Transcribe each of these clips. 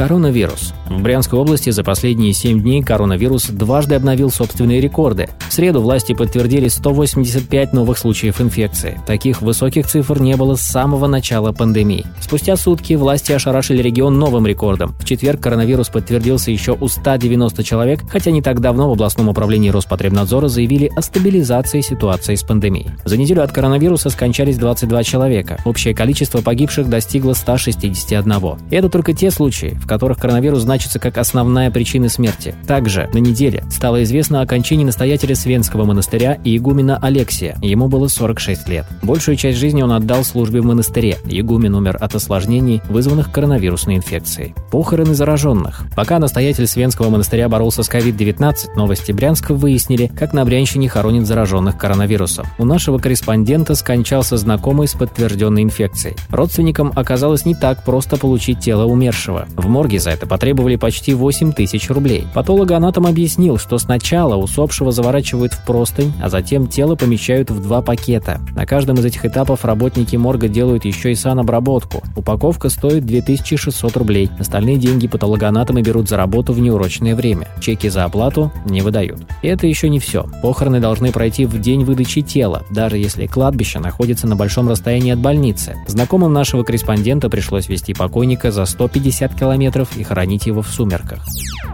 Коронавирус. В Брянской области за последние 7 дней коронавирус дважды обновил собственные рекорды. В среду власти подтвердили 185 новых случаев инфекции. Таких высоких цифр не было с самого начала пандемии. Спустя сутки власти ошарашили регион новым рекордом. В четверг коронавирус подтвердился еще у 190 человек, хотя не так давно в областном управлении Роспотребнадзора заявили о стабилизации ситуации с пандемией. За неделю от коронавируса скончались 22 человека. Общее количество погибших достигло 161. И это только те случаи, в которых коронавирус значится как основная причина смерти. Также на неделе стало известно о кончине настоятеля Свенского монастыря и игумена Алексия. Ему было 46 лет. Большую часть жизни он отдал службе в монастыре. Игумен умер от осложнений, вызванных коронавирусной инфекцией. Похороны зараженных. Пока настоятель Свенского монастыря боролся с COVID-19, Новости Брянска выяснили, как на Брянщине хоронят зараженных коронавирусом. У нашего корреспондента скончался знакомый с подтвержденной инфекцией. Родственникам оказалось не так просто получить тело умершего. В морге за это потребовали почти 8000 рублей. Патологоанатом объяснил, что сначала усопшего заворачивают в простынь, а затем тело помещают в 2 пакета. На каждом из этих этапов работники морга делают еще и санобработку. Упаковка стоит 2600 рублей. Остальные деньги патологоанатомы берут за работу в неурочное время. Чеки за оплату не выдают. И это еще не все. Похороны должны пройти в день выдачи тела, даже если кладбище находится на большом расстоянии от больницы. Знакомым нашего корреспондента пришлось везти покойника за 150 километров и хоронить его в сумерках.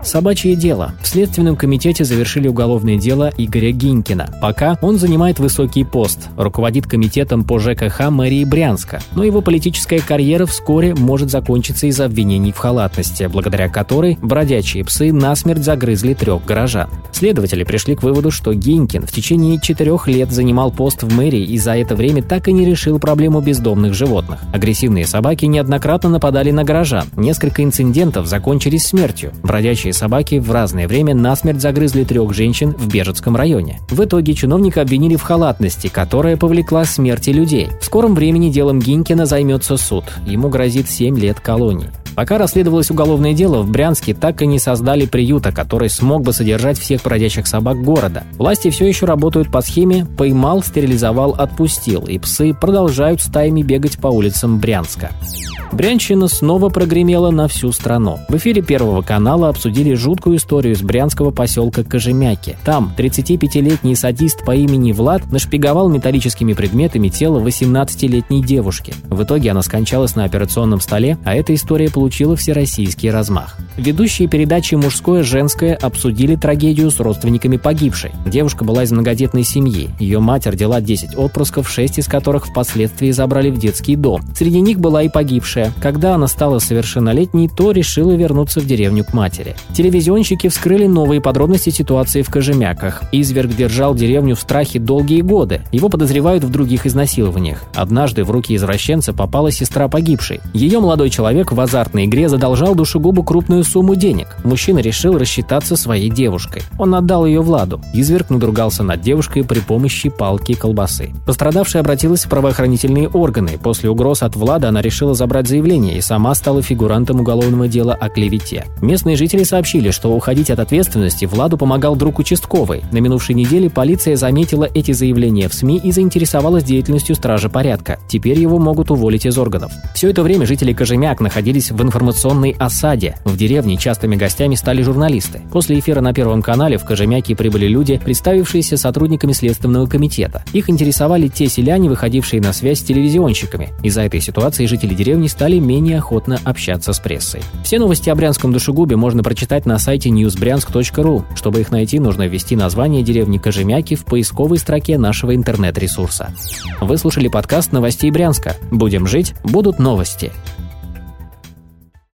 Собачье дело. В Следственном комитете завершили уголовное дело Игоря Гинькина. Пока он занимает высокий пост, руководит комитетом по ЖКХ мэрии Брянска. Но его политическая карьера вскоре может закончиться из-за обвинений в халатности, благодаря которой бродячие псы насмерть загрызли 3 горожан. Следователи пришли к выводу, что Гинькин в течение 4 лет занимал пост в мэрии и за это время так и не решил проблему бездомных животных. Агрессивные собаки неоднократно нападали на горожан. Несколько инцидентов закончились смертью. Бродячие собаки в разное время насмерть загрызли 3 женщин в Бежицком районе. В итоге чиновника обвинили в халатности, которая повлекла смерти людей. В скором времени делом Гинькина займется суд. Ему грозит 7 лет колонии. Пока расследовалось уголовное дело, в Брянске так и не создали приюта, который смог бы содержать всех бродячих собак города. Власти все еще работают по схеме «поймал, стерилизовал, отпустил», и псы продолжают стаями бегать по улицам Брянска. Брянщина снова прогремела на всю страну. В эфире Первого канала обсудили жуткую историю из брянского поселка Кожемяки. Там 35-летний садист по имени Влад нашпиговал металлическими предметами тело 18-летней девушки. В итоге она скончалась на операционном столе, а эта история получила всероссийский размах. Ведущие передачи «Мужское, женское» обсудили трагедию с родственниками погибшей. Девушка была из многодетной семьи. Ее мать родила 10 отпрысков, 6 из которых впоследствии забрали в детский дом. Среди них была и погибшая. Когда она стала совершеннолетней, то решила вернуться в деревню к матери. Телевизионщики вскрыли новые подробности ситуации в Кожемяках. Изверг держал деревню в страхе долгие годы. Его подозревают в других изнасилованиях. Однажды в руки извращенца попала сестра погибшей. Ее молодой человек в азартной игре задолжал душегубу крупную сумму денег. Мужчина решил рассчитаться своей девушкой. Он отдал ее Владу. Изверг надругался над девушкой при помощи палки и колбасы. Пострадавшая обратилась в правоохранительные органы. После угроз от Влада она решила забрать заявление и сама стала фигурантом уголовного дела о клевете. Местные жители сообщили, что уходить от ответственности Владу помогал друг участковый. На минувшей неделе полиция заметила эти заявления в СМИ и заинтересовалась деятельностью стражи порядка. Теперь его могут уволить из органов. Все это время жители Кожемяк находились в информационной осаде. В деревне частыми гостями стали журналисты. После эфира на Первом канале в Кожемяки прибыли люди, представившиеся сотрудниками Следственного комитета. Их интересовали те селяне, выходившие на связь с телевизионщиками. Из-за этой ситуации жители деревни стали менее охотно общаться с прессой. Все новости о брянском душегубе можно прочитать на сайте newsbryansk.ru. Чтобы их найти, нужно ввести название деревни Кожемяки в поисковой строке нашего интернет-ресурса. Вы слушали подкаст «Новостей Брянска». Будем жить, будут новости.